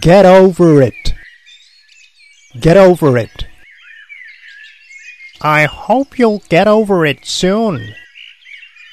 Get over it. Get over it. I hope you'll get over it soon.